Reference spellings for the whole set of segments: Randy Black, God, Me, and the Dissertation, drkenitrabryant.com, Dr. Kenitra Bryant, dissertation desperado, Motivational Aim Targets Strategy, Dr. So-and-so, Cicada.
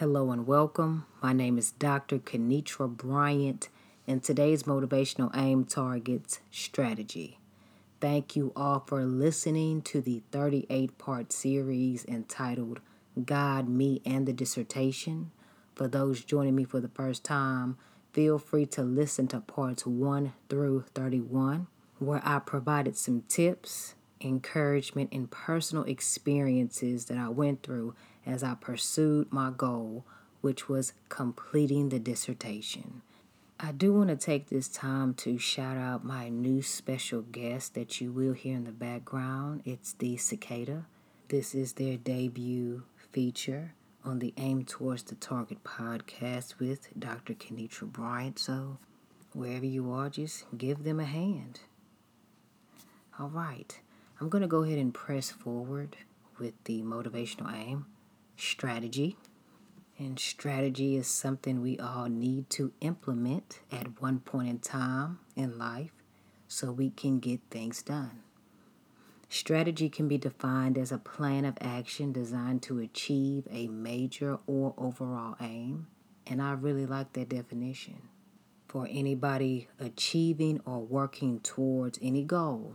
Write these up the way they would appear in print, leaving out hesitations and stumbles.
Hello and welcome. My name is Dr. Kenitra Bryant, and today's Motivational Aim Targets Strategy. Thank you all for listening to the 38-part series entitled God, Me, and the Dissertation. For those joining me for the first time, feel free to listen to parts 1 through 31, where I provided some tips, encouragement, and personal experiences that I went through as I pursued my goal, which was completing the dissertation. I do want to take this time to shout out my new special guest that you will hear in the background. It's the Cicada. This is their debut feature on the Aim Towards the Target podcast with Dr. Kenitra Bryant. So wherever you are, just give them a hand. All right. I'm going to go ahead and press forward with the motivational aim, strategy. And strategy is something we all need to implement at one point in time in life so we can get things done. Strategy can be defined as a plan of action designed to achieve a major or overall aim, and I really like that definition. For anybody achieving or working towards any goal,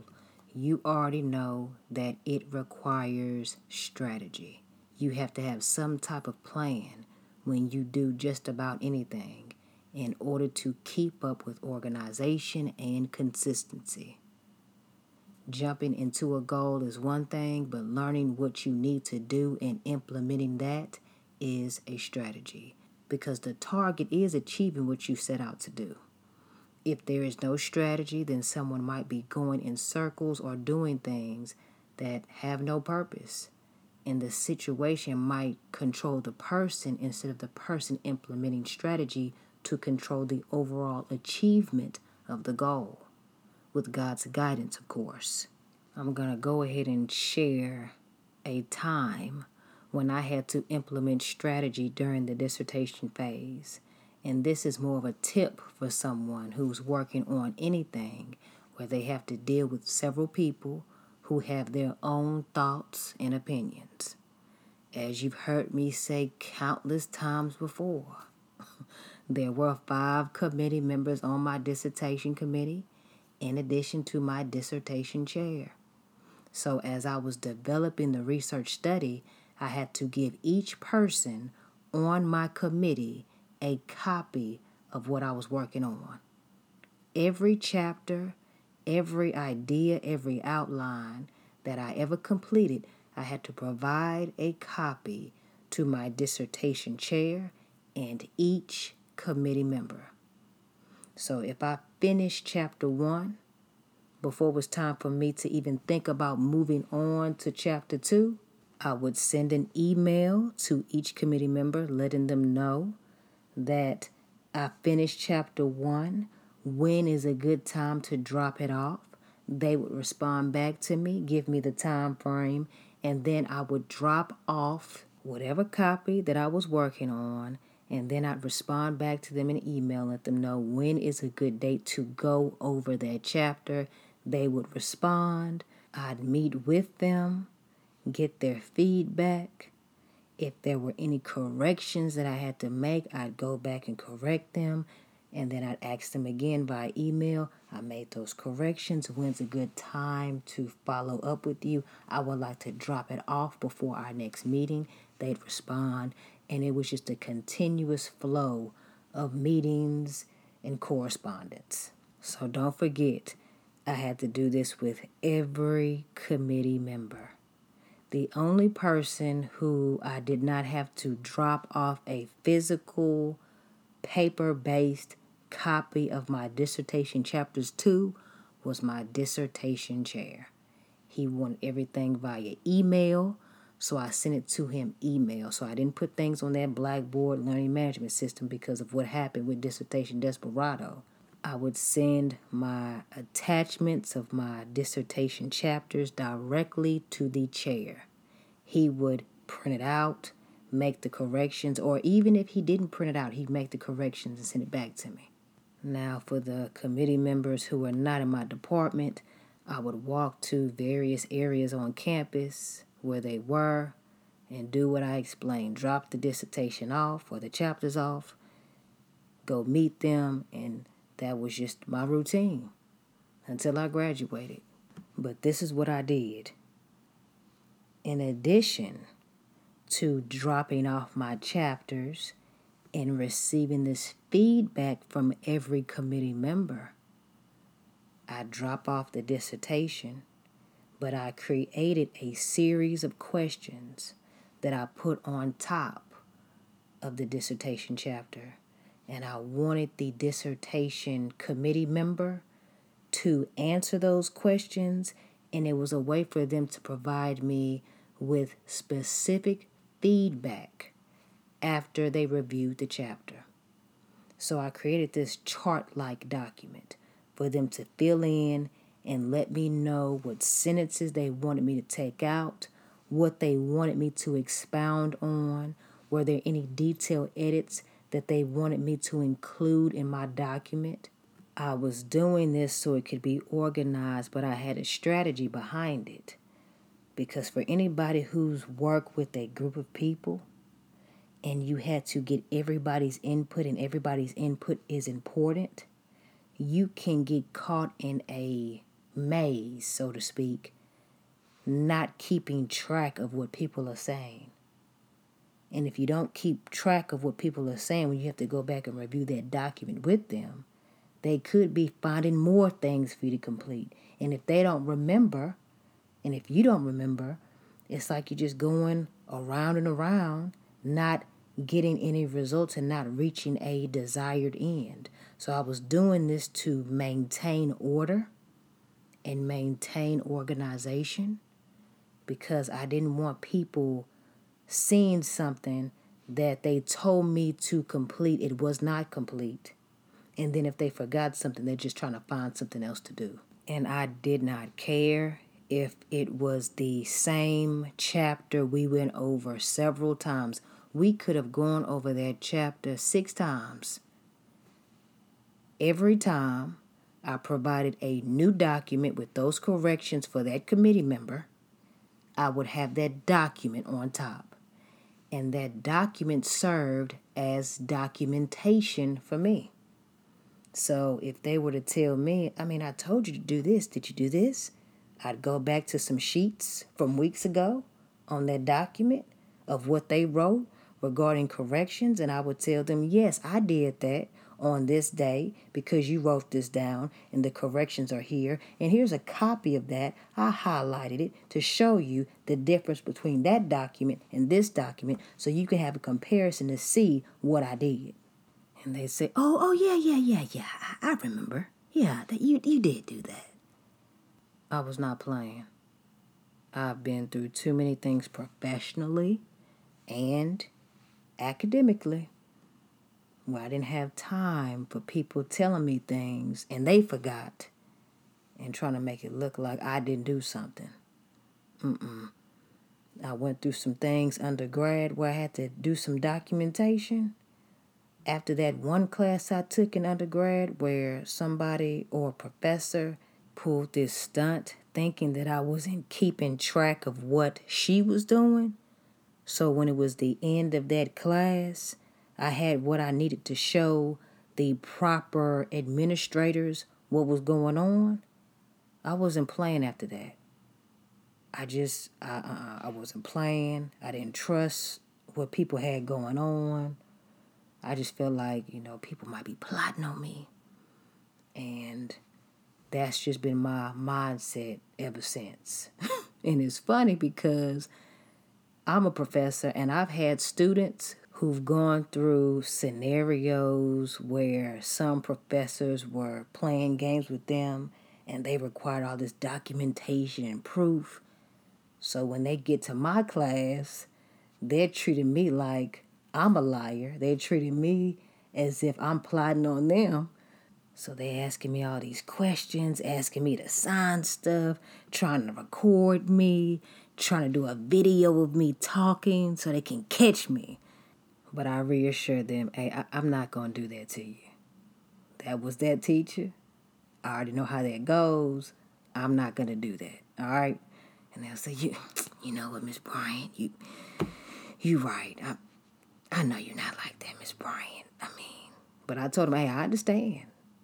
you already know that it requires strategy. You have to have some type of plan when you do just about anything in order to keep up with organization and consistency. Jumping into a goal is one thing, but learning what you need to do and implementing that is a strategy, because the target is achieving what you set out to do. If there is no strategy, then someone might be going in circles or doing things that have no purpose. And the situation might control the person instead of the person implementing strategy to control the overall achievement of the goal, with God's guidance, of course. I'm going to go ahead and share a time when I had to implement strategy during the dissertation phase. And this is more of a tip for someone who's working on anything where they have to deal with several people who have their own thoughts and opinions. As you've heard me say countless times before, there were 5 committee members on my dissertation committee in addition to my dissertation chair. So as I was developing the research study, I had to give each person on my committee a copy of what I was working on. Every chapter, every idea, every outline that I ever completed, I had to provide a copy to my dissertation chair and each committee member. So if I finished chapter 1 before it was time for me to even think about moving on to chapter 2, I would send an email to each committee member letting them know that I finished chapter 1, when is a good time to drop it off. They would respond back to me, give me the time frame, and then I would drop off whatever copy that I was working on, and then I'd respond back to them in email, let them know when is a good date to go over that chapter. They would respond, I'd meet with them, get their feedback. If there were any corrections that I had to make, I'd go back and correct them, and then I'd ask them again by email, I made those corrections. When's a good time to follow up with you? I would like to drop it off before our next meeting. They'd respond, and it was just a continuous flow of meetings and correspondence. So don't forget, I had to do this with every committee member. The only person who I did not have to drop off a physical, paper-based copy of my dissertation chapters to was my dissertation chair. He wanted everything via email, so I sent it to him email. So I didn't put things on that Blackboard learning management system because of what happened with Dissertation Desperado. I would send my attachments of my dissertation chapters directly to the chair. He would print it out, make the corrections, or even if he didn't print it out, he'd make the corrections and send it back to me. Now, for the committee members who are not in my department, I would walk to various areas on campus where they were, and do what I explained. Drop the dissertation off or the chapters off. Go meet them, and that was just my routine until I graduated. But this is what I did. In addition to dropping off my chapters and receiving this feedback from every committee member, I drop off the dissertation, but I created a series of questions that I put on top of the dissertation chapter. And I wanted the dissertation committee member to answer those questions, and it was a way for them to provide me with specific feedback after they reviewed the chapter. So I created this chart-like document for them to fill in and let me know what sentences they wanted me to take out, what they wanted me to expound on, were there any detailed edits that they wanted me to include in my document. I was doing this so it could be organized, but I had a strategy behind it. Because for anybody who's worked with a group of people and you had to get everybody's input, and everybody's input is important, you can get caught in a maze, so to speak, not keeping track of what people are saying. And if you don't keep track of what people are saying when you have to go back and review that document with them, they could be finding more things for you to complete. And if they don't remember, and if you don't remember, it's like you're just going around and around, not getting any results and not reaching a desired end. So I was doing this to maintain order and maintain organization, because I didn't want people seeing something that they told me to complete, it was not complete. And then if they forgot something, they're just trying to find something else to do. And I did not care if it was the same chapter we went over several times. We could have gone over that chapter 6 times. Every time I provided a new document with those corrections for that committee member, I would have that document on top. And that document served as documentation for me. So if they were to tell me, I told you to do this, did you do this? I'd go back to some sheets from weeks ago on that document of what they wrote regarding corrections, and I would tell them, yes, I did that on this day because you wrote this down and the corrections are here, and here's a copy of that. I highlighted it to show you the difference between that document and this document so you can have a comparison to see what I did. And they say, oh yeah, I remember. Yeah, that you did do that. I was not playing. I've been through too many things professionally and academically where I didn't have time for people telling me things and they forgot and trying to make it look like I didn't do something. I went through some things undergrad where I had to do some documentation. After that one class I took in undergrad where somebody or a professor pulled this stunt thinking that I wasn't keeping track of what she was doing. So when it was the end of that class, I had what I needed to show the proper administrators what was going on. I wasn't playing after that. I wasn't playing. I didn't trust what people had going on. I just felt like, people might be plotting on me. And that's just been my mindset ever since. And it's funny because I'm a professor and I've had students who've gone through scenarios where some professors were playing games with them and they required all this documentation and proof. So when they get to my class, they're treating me like I'm a liar. They're treating me as if I'm plotting on them. So they're asking me all these questions, asking me to sign stuff, trying to record me, trying to do a video of me talking so they can catch me. But I reassure them, hey, I'm not going to do that to you. That was that teacher. I already know how that goes. I'm not going to do that, all right? And they'll say, you know what, Miss Bryant, you you're right. I know you're not like that, Miss Bryant. But I told him, hey, I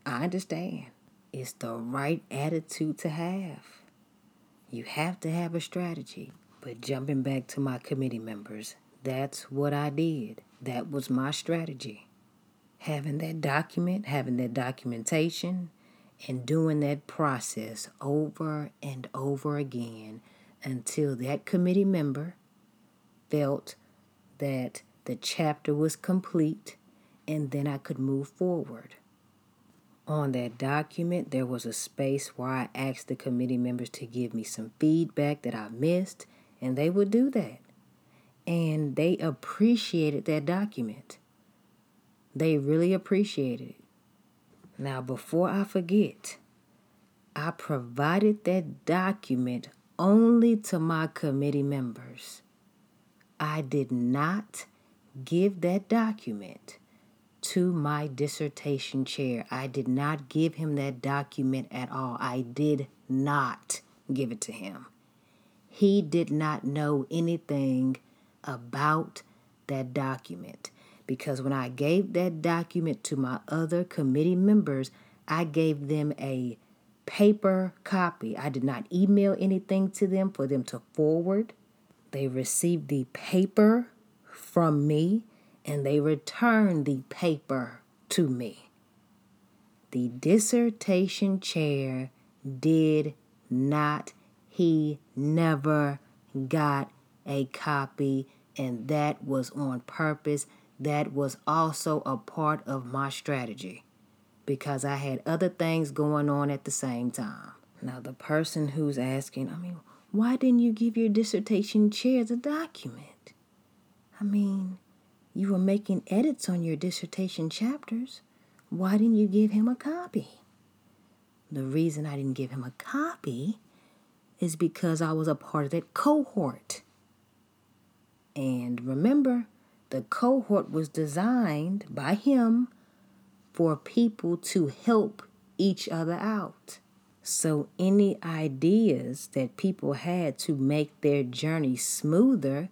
understand. It's the right attitude to have. You have to have a strategy. But jumping back to my committee members, that's what I did. That was my strategy. Having that document, having that documentation, and doing that process over and over again until that committee member felt that the chapter was complete, and then I could move forward. On that document, there was a space where I asked the committee members to give me some feedback that I missed, and they would do that. And they appreciated that document. They really appreciated it. Now, before I forget, I provided that document only to my committee members. I did not give that document to my dissertation chair. I did not give him that document at all. I did not give it to him. He did not know anything about that document, because when I gave that document to my other committee members, I gave them a paper copy. I did not email anything to them for them to forward. They received the paper from me, and they returned the paper to me. The dissertation chair did not, he never got a copy, and that was on purpose. That was also a part of my strategy, because I had other things going on at the same time. Now, the person who's asking, why didn't you give your dissertation chair the document? You were making edits on your dissertation chapters. Why didn't you give him a copy? The reason I didn't give him a copy is because I was a part of that cohort. And remember, the cohort was designed by him for people to help each other out. So any ideas that people had to make their journey smoother,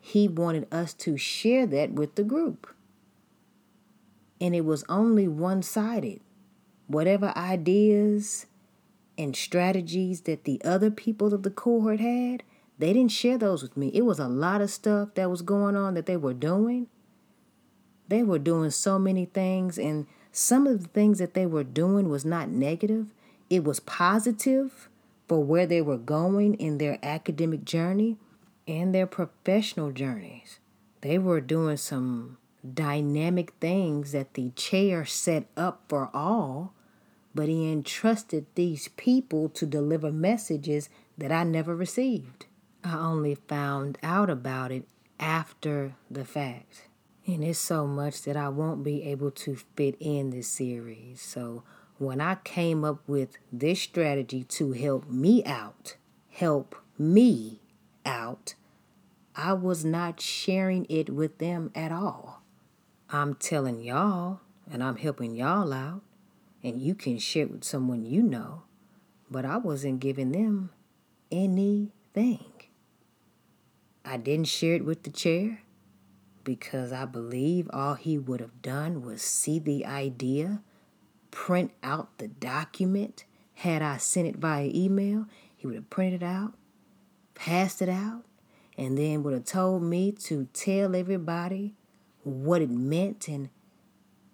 he wanted us to share that with the group. And it was only one-sided. Whatever ideas and strategies that the other people of the cohort had, they didn't share those with me. It was a lot of stuff that was going on that they were doing. They were doing so many things, and some of the things that they were doing was not negative. It was positive for where they were going in their academic journey and their professional journeys. They were doing some dynamic things that the chair set up for all, but he entrusted these people to deliver messages that I never received. I only found out about it after the fact. And it's so much that I won't be able to fit in this series. So when I came up with this strategy to help me out, I was not sharing it with them at all. I'm telling y'all, and I'm helping y'all out, and you can share it with someone you know, but I wasn't giving them anything. I didn't share it with the chair because I believe all he would have done was see the idea, print out the document. Had I sent it via email, he would have printed it out, passed it out, and then would have told me to tell everybody what it meant, and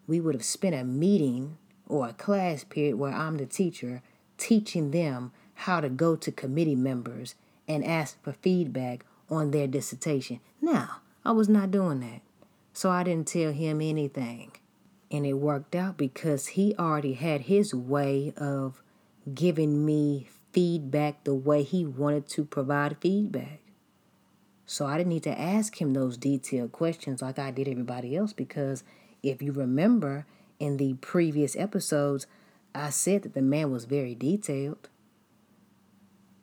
we would have spent a meeting or a class period where I'm the teacher teaching them how to go to committee members and ask for feedback on their dissertation. No, I was not doing that. So I didn't tell him anything. And it worked out because he already had his way of giving me feedback the way he wanted to provide feedback. So I didn't need to ask him those detailed questions like I did everybody else, because if you remember in the previous episodes, I said that the man was very detailed.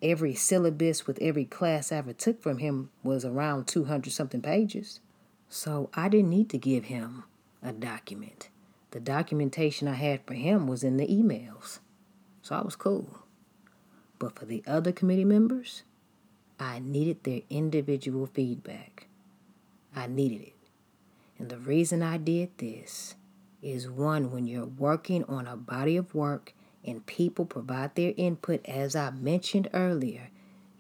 Every syllabus with every class I ever took from him was around 200-something pages. So I didn't need to give him a document. The documentation I had for him was in the emails. So I was cool. But for the other committee members, I needed their individual feedback. I needed it. And the reason I did this is, one, when you're working on a body of work and people provide their input, as I mentioned earlier,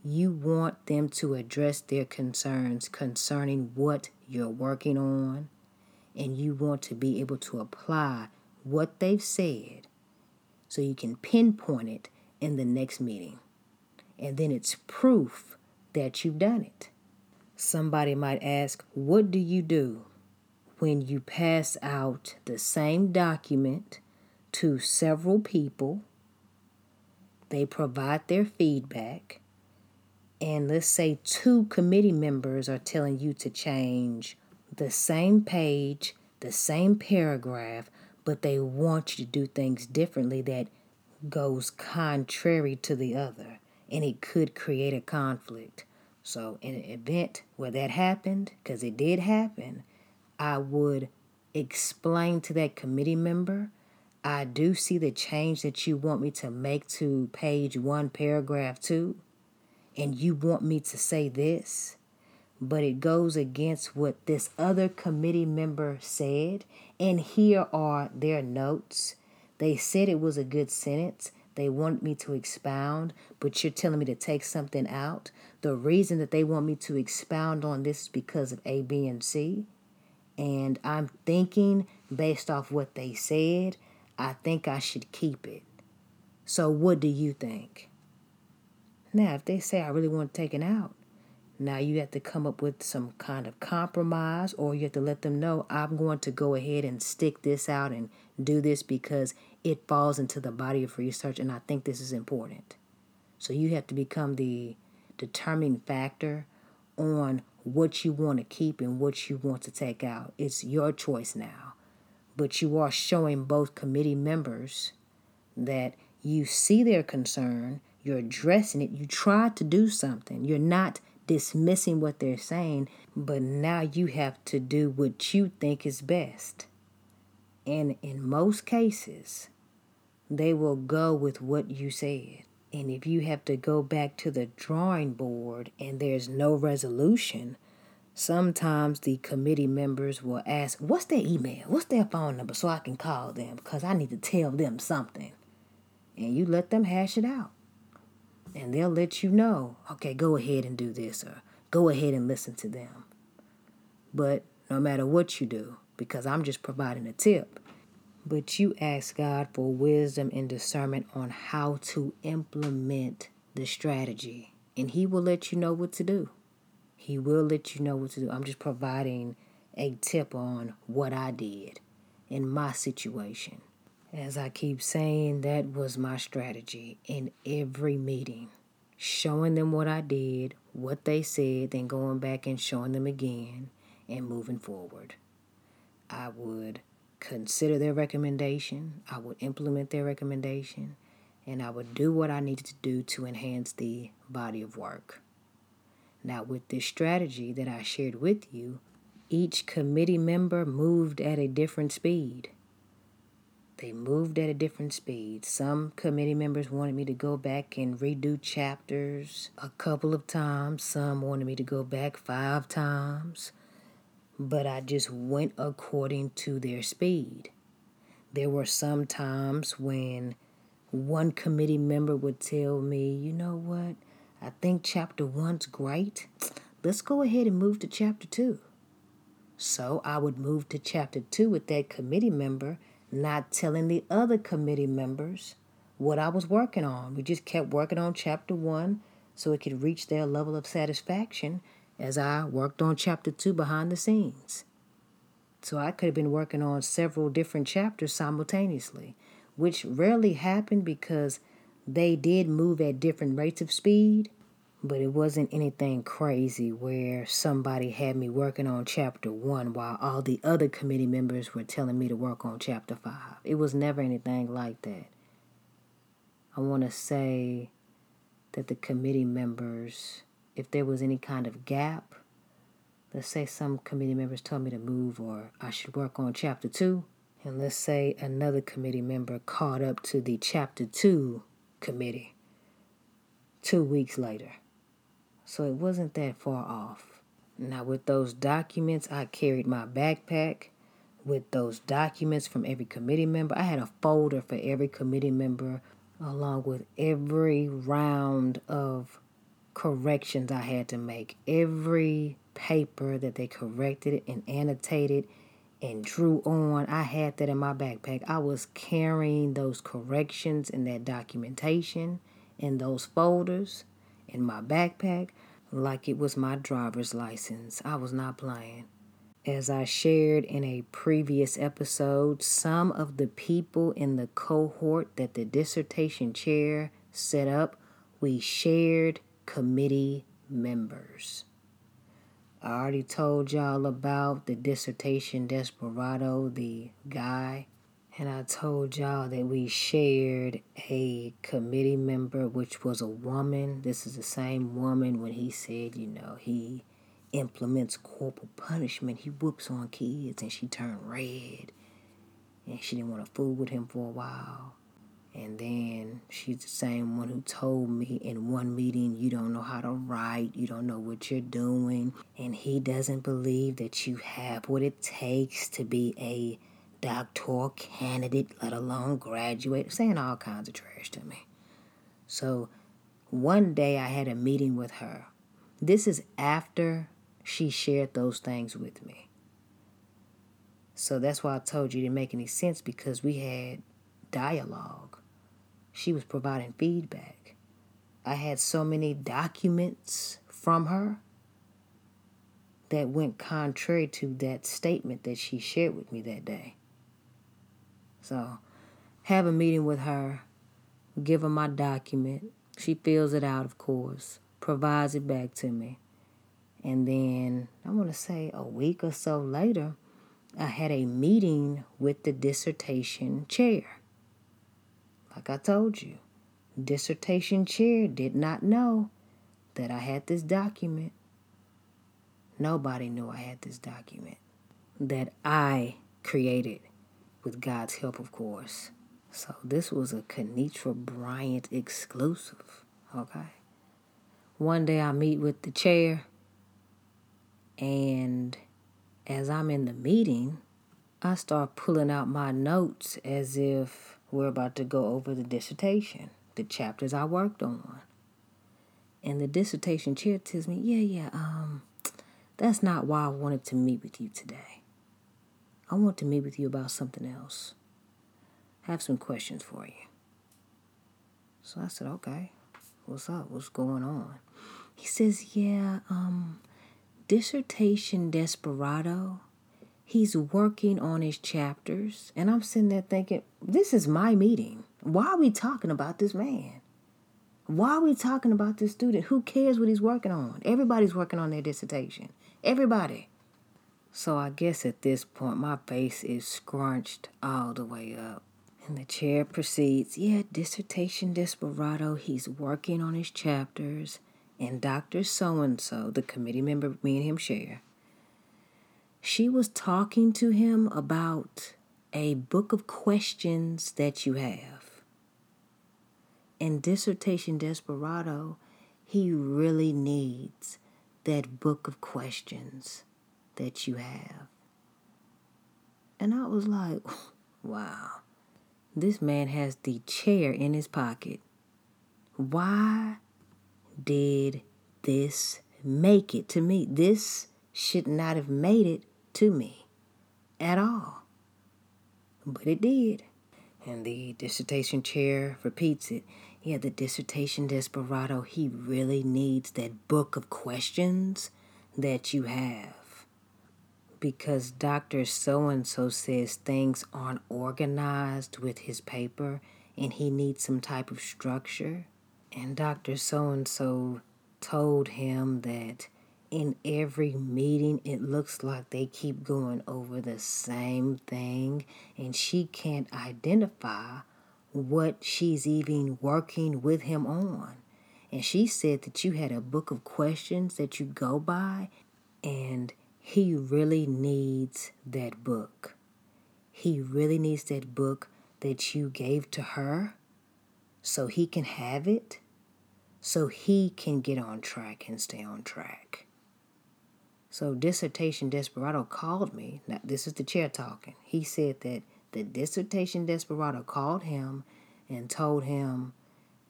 you want them to address their concerns concerning what you're working on, and you want to be able to apply what they've said so you can pinpoint it in the next meeting. And then it's proof that you've done it. Somebody might ask, what do? When you pass out the same document to several people, they provide their feedback, and let's say 2 committee members are telling you to change the same page, the same paragraph, but they want you to do things differently that goes contrary to the other, and it could create a conflict. So in an event where that happened, because it did happen, I would explain to that committee member, I do see the change that you want me to make to page 1, paragraph 2, and you want me to say this, but it goes against what this other committee member said, and here are their notes. They said it was a good sentence. They want me to expound, but you're telling me to take something out. The reason that they want me to expound on this is because of A, B, and C. And I'm thinking, based off what they said, I think I should keep it. So what do you think? Now, if they say I really want it taken out, now you have to come up with some kind of compromise, or you have to let them know, I'm going to go ahead and stick this out and do this because it falls into the body of research and I think this is important. So you have to become the determining factor on what you want to keep and what you want to take out. It's your choice now. But you are showing both committee members that you see their concern, you're addressing it, you try to do something. You're not dismissing what they're saying, but now you have to do what you think is best. And in most cases, they will go with what you said. And if you have to go back to the drawing board and there's no resolution, sometimes the committee members will ask, what's their email? What's their phone number so I can call them because I need to tell them something. And you let them hash it out. And they'll let you know, okay, go ahead and do this, or go ahead and listen to them. But no matter what you do, because I'm just providing a tip, but you ask God for wisdom and discernment on how to implement the strategy. And he will let you know what to do. He will let you know what to do. I'm just providing a tip on what I did in my situation. As I keep saying, that was my strategy in every meeting. Showing them what I did, what they said, then going back and showing them again and moving forward. I would consider their recommendation, I would implement their recommendation, and I would do what I needed to do to enhance the body of work. Now, with this strategy that I shared with you, each committee member moved at a different speed. They moved at a different speed. Some committee members wanted me to go back and redo chapters a couple of times. Some wanted me to go back 5 times. But I just went according to their speed. There were some times when one committee member would tell me, you know what, I think chapter 1's great. Let's go ahead and move to chapter 2. So I would move to chapter 2 with that committee member, not telling the other committee members what I was working on. We just kept working on chapter 1 so it could reach their level of satisfaction as I worked on chapter 2 behind the scenes. So I could have been working on several different chapters simultaneously, which rarely happened because they did move at different rates of speed, but it wasn't anything crazy where somebody had me working on chapter 1 while all the other committee members were telling me to work on chapter 5. It was never anything like that. I want to say that the committee members, if there was any kind of gap, let's say some committee members told me to move or I should work on chapter 2, and let's say another committee member caught up to the chapter 2 committee 2 weeks later. So it wasn't that far off. Now, with those documents, I carried my backpack. With those documents from every committee member, I had a folder for every committee member, along with every round of corrections I had to make. Every paper that they corrected and annotated and drew on, I had that in my backpack. I was carrying those corrections and that documentation and those folders in my backpack like it was my driver's license. I was not playing. As I shared in a previous episode, some of the people in the cohort that the dissertation chair set up, we shared committee members. I already told y'all about the dissertation desperado, the guy, and I told y'all that we shared a committee member, which was a woman. This is the same woman when he said, he implements corporal punishment. He whoops on kids, and she turned red, and she didn't want to fool with him for a while. And then she's the same one who told me in one meeting, you don't know how to write, you don't know what you're doing, and he doesn't believe that you have what it takes to be a doctoral candidate, let alone graduate, saying all kinds of trash to me. So one day I had a meeting with her. This is after she shared those things with me. So that's why I told you it didn't make any sense, because we had dialogue. She was providing feedback. I had so many documents from her that went contrary to that statement that she shared with me that day. So, have a meeting with her, give her my document. She fills it out, of course, provides it back to me. And then, I want to say a week or so later, I had a meeting with the dissertation chair. Like I told you, dissertation chair did not know that I had this document. Nobody knew I had this document that I created with God's help, of course. So this was a Kenitra Bryant exclusive, okay? One day I meet with the chair, and as I'm in the meeting, I start pulling out my notes as if we're about to go over the dissertation, the chapters I worked on. And the dissertation chair tells me, that's not why I wanted to meet with you today. I want to meet with you about something else. I have some questions for you. So I said, okay, what's up? What's going on? He says, dissertation desperado. He's working on his chapters. And I'm sitting there thinking, this is my meeting. Why are we talking about this man? Why are we talking about this student? Who cares what he's working on? Everybody's working on their dissertation. Everybody. So I guess at this point, my face is scrunched all the way up. And the chair proceeds, dissertation desperado. He's working on his chapters. And Dr. So-and-so, the committee member me and him share, she was talking to him about a book of questions that you have. And dissertation desperado, he really needs that book of questions that you have. And I was like, wow, this man has the chair in his pocket. Why did this make it to me? This should not have made it to me at all. But it did. And the dissertation chair repeats it. The dissertation desperado, he really needs that book of questions that you have. Because Dr. So-and-so says things aren't organized with his paper and he needs some type of structure. And Dr. So-and-so told him that in every meeting, it looks like they keep going over the same thing, and she can't identify what she's even working with him on. And she said that you had a book of questions that you go by, and he really needs that book. He really needs that book that you gave to her so he can have it, so he can get on track and stay on track. So Dissertation Desperado called me. Now, this is the chair talking. He said that the Dissertation Desperado called him and told him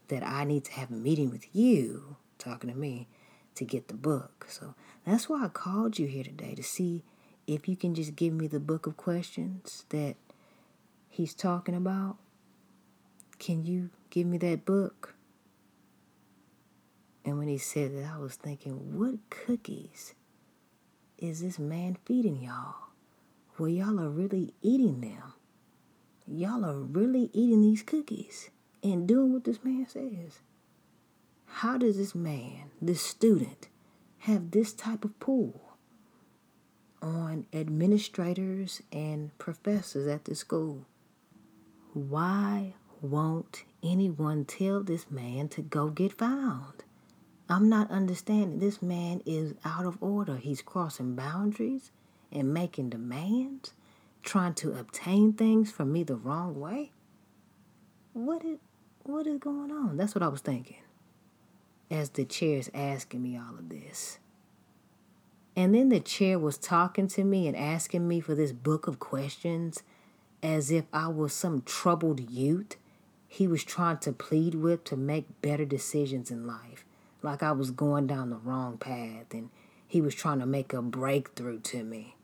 that I need to have a meeting with you, talking to me, to get the book. So that's why I called you here today, to see if you can just give me the book of questions that he's talking about. Can you give me that book? And when he said that, I was thinking, what cookies is this man feeding y'all? Well, y'all are really eating them. Y'all are really eating these cookies and doing what this man says. How does this man, this student, have this type of pull on administrators and professors at the school? Why won't anyone tell this man to go get found? I'm not understanding. This man is out of order. He's crossing boundaries and making demands, trying to obtain things from me the wrong way. What is going on? That's what I was thinking as the chair is asking me all of this. And then the chair was talking to me and asking me for this book of questions as if I was some troubled youth he was trying to plead with to make better decisions in life. Like I was going down the wrong path and he was trying to make a breakthrough to me.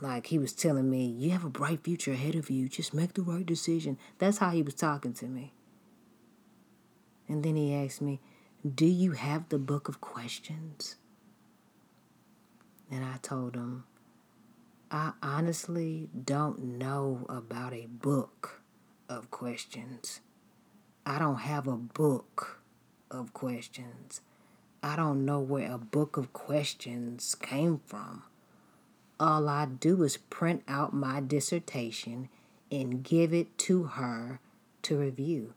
Like he was telling me, you have a bright future ahead of you. Just make the right decision. That's how he was talking to me. And then he asked me, do you have the book of questions? And I told him, I honestly don't know about a book of questions. I don't have a book of questions. I don't know where a book of questions came from. All I do is print out my dissertation and give it to her to review.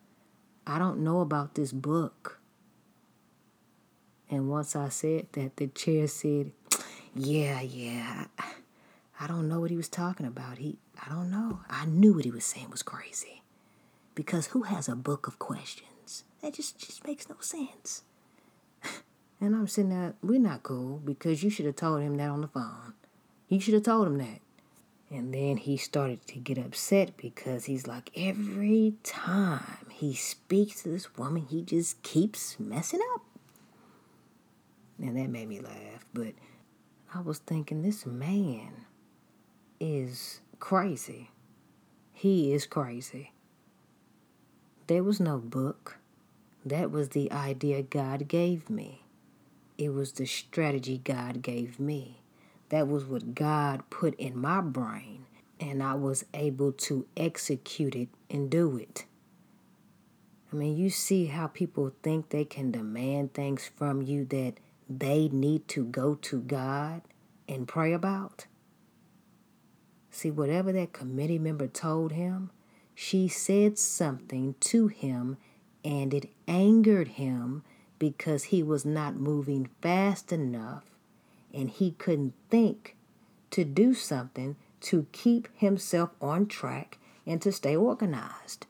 I don't know about this book. And once I said that, the chair said, yeah, I don't know what he was talking about. I don't know. I knew what he was saying was crazy. Because who has a book of questions? That just makes no sense. And I'm sitting there, we're not cool, because you should have told him that on the phone. You should have told him that. And then he started to get upset because he's like, every time he speaks to this woman, he just keeps messing up. And that made me laugh. But I was thinking, this man is crazy. He is crazy. There was no book. That was the idea God gave me. It was the strategy God gave me. That was what God put in my brain, and I was able to execute it and do it. I mean, you see how people think they can demand things from you that they need to go to God and pray about? See, whatever that committee member told him, she said something to him, and it angered him because he was not moving fast enough and he couldn't think to do something to keep himself on track and to stay organized.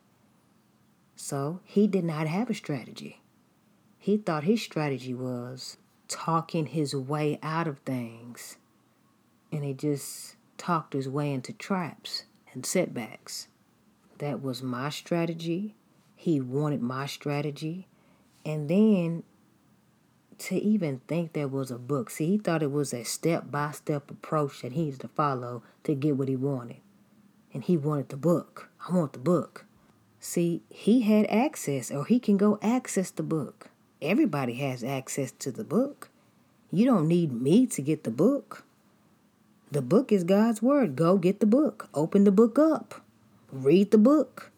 So he did not have a strategy. He thought his strategy was talking his way out of things, and he just talked his way into traps and setbacks. That was my strategy. He wanted my strategy. And then to even think there was a book. See, he thought it was a step-by-step approach that he needs to follow to get what he wanted. And he wanted the book. I want the book. See, he had access, or he can go access the book. Everybody has access to the book. You don't need me to get the book. The book is God's word. Go get the book. Open the book up. Read the book.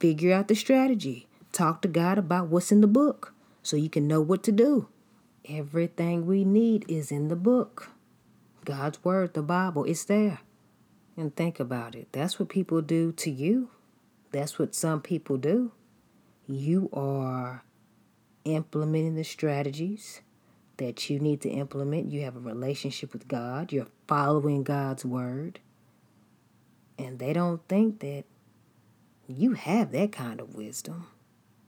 Figure out the strategy. Talk to God about what's in the book so you can know what to do. Everything we need is in the book. God's word, the Bible, it's there. And think about it. That's what people do to you. That's what some people do. You are implementing the strategies that you need to implement. You have a relationship with God. You're following God's word. And they don't think that you have that kind of wisdom.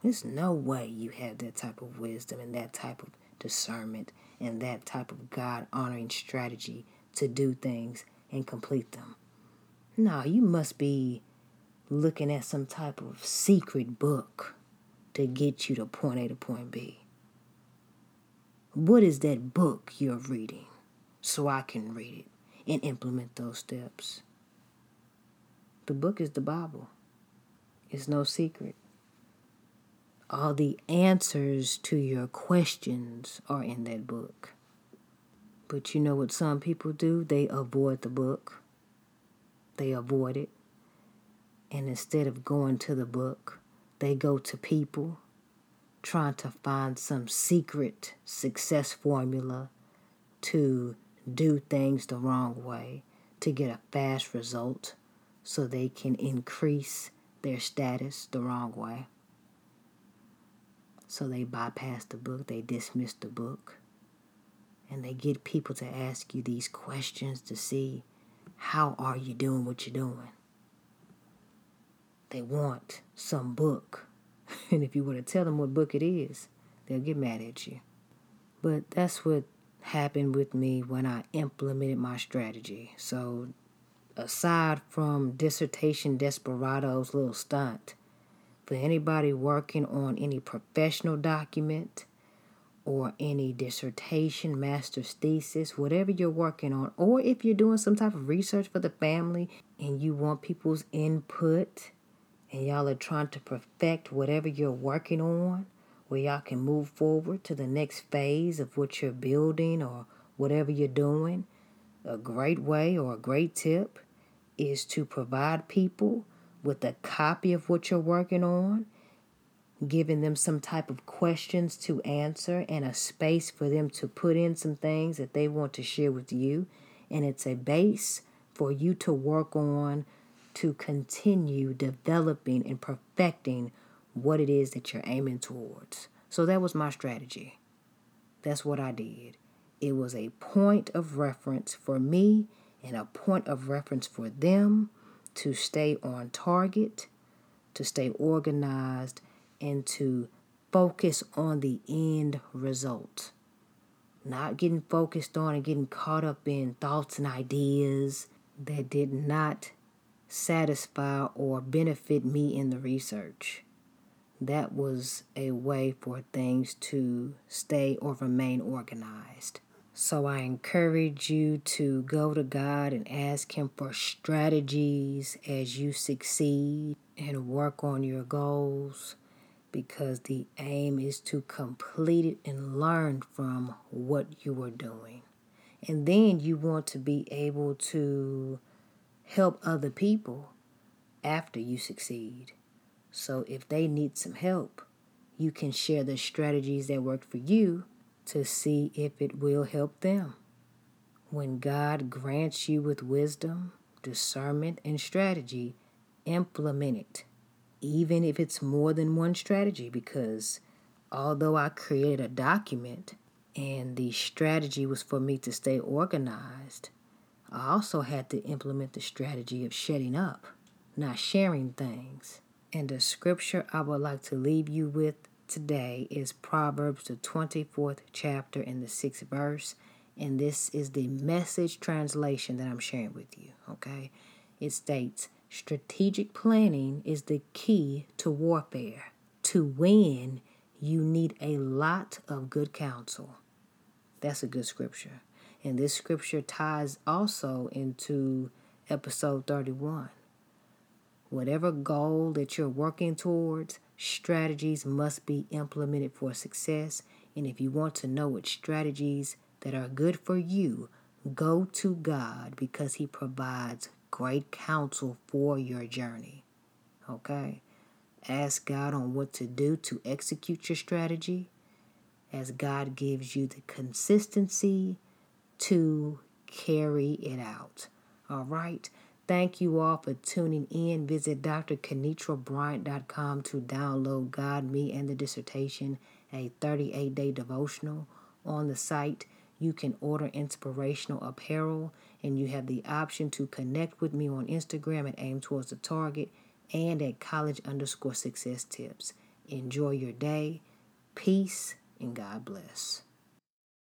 There's no way you have that type of wisdom and that type of discernment and that type of God-honoring strategy to do things and complete them. No, you must be looking at some type of secret book to get you to point A to point B. What is that book you're reading so I can read it and implement those steps? The book is the Bible. It's no secret. All the answers to your questions are in that book. But you know what some people do? They avoid the book. They avoid it. And instead of going to the book, they go to people, trying to find some secret success formula to do things the wrong way, to get a fast result so they can increase their status the wrong way. So they bypass the book, they dismiss the book, and they get people to ask you these questions to see how are you doing what you're doing. They want some book. And if you were to tell them what book it is, they'll get mad at you. But that's what happened with me when I implemented my strategy. So aside from Dissertation Desperado's little stunt, for anybody working on any professional document or any dissertation, master's thesis, whatever you're working on, or if you're doing some type of research for the family and you want people's input, and y'all are trying to perfect whatever you're working on, where y'all can move forward to the next phase of what you're building or whatever you're doing, a great way or a great tip is to provide people with a copy of what you're working on, giving them some type of questions to answer and a space for them to put in some things that they want to share with you. And it's a base for you to work on to continue developing and perfecting what it is that you're aiming towards. So that was my strategy. That's what I did. It was a point of reference for me and a point of reference for them to stay on target, to stay organized, and to focus on the end result. Not getting focused on and getting caught up in thoughts and ideas that did not satisfy or benefit me in the research. That was a way for things to stay or remain organized. So I encourage you to go to God and ask Him for strategies as you succeed and work on your goals, because the aim is to complete it and learn from what you are doing. And then you want to be able to help other people after you succeed. So if they need some help, you can share the strategies that worked for you to see if it will help them. When God grants you with wisdom, discernment, and strategy, implement it, even if it's more than one strategy, because although I created a document and the strategy was for me to stay organized, I also had to implement the strategy of shutting up, not sharing things. And the scripture I would like to leave you with today is Proverbs, the 24th chapter and the 6th verse. And this is the Message translation that I'm sharing with you, okay? It states, strategic planning is the key to warfare. To win, you need a lot of good counsel. That's a good scripture. And this scripture ties also into episode 31. Whatever goal that you're working towards, strategies must be implemented for success. And if you want to know what strategies that are good for you, go to God, because He provides great counsel for your journey. Okay? Ask God on what to do to execute your strategy, as God gives you the consistency to carry it out. All right. Thank you all for tuning in. Visit drkenitrabryant.com to download God, Me, and the Dissertation, a 38-day devotional. On the site, you can order inspirational apparel, and you have the option to connect with me on Instagram at aimtowardsthetarget and at college_success tips. Enjoy your day. Peace and God bless.